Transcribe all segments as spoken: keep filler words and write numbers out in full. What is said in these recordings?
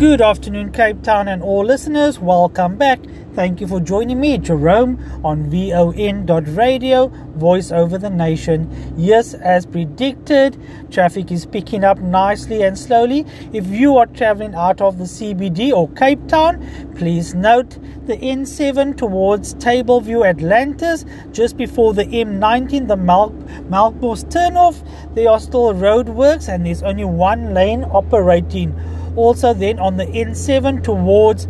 Good afternoon, Cape Town and all listeners. Welcome back. Thank you for joining me, Jerome, on V O N dot radio, Voice Over the Nation. Yes, as predicted, traffic is picking up nicely and slowly. If you are traveling out of the C B D or Cape Town, please note the N seven towards Tableview Atlantis, just before the M nineteen, the Malkbos turnoff. There are still roadworks and there's only one lane operating. Also then on the N seven towards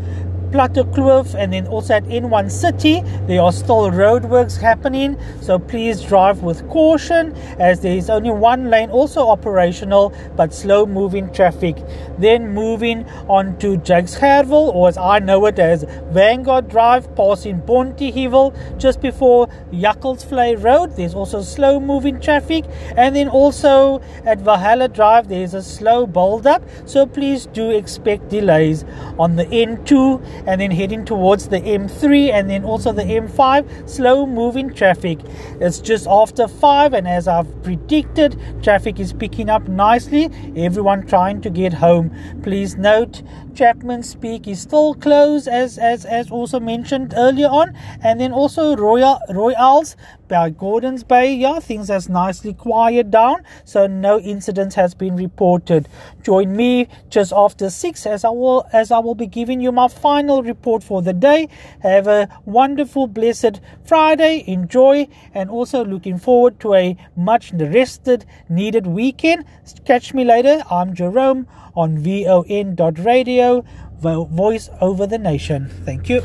Plattekloef, and then also at N one City, there are still roadworks happening, so please drive with caution as there is only one lane also operational but slow moving traffic. Then moving on to Jagtshoevel, or as I know it as Vanguard Drive, passing Plattekloef just before Jakkalsvlei Road, there's also slow moving traffic, and then also at Valhalla Drive there is a slow build up, so please do expect delays on the N two, and then heading towards the M three and then also the M five, slow moving traffic. It's just after five, and as I've predicted, traffic is picking up nicely, everyone trying to get home. Please note Chapman's Peak is still closed, as as as also mentioned earlier on, and then also Royal Royals by Gordon's Bay. Yeah, things has nicely quieted down, so no incidents has been reported. Join me just after six as I will as I will be giving you my final report for the day. Have a wonderful, blessed Friday. Enjoy, and also looking forward to a much rested, needed weekend. Catch me later. I'm Jerome on V O N dot radio, Voice Over the Nation. Thank you.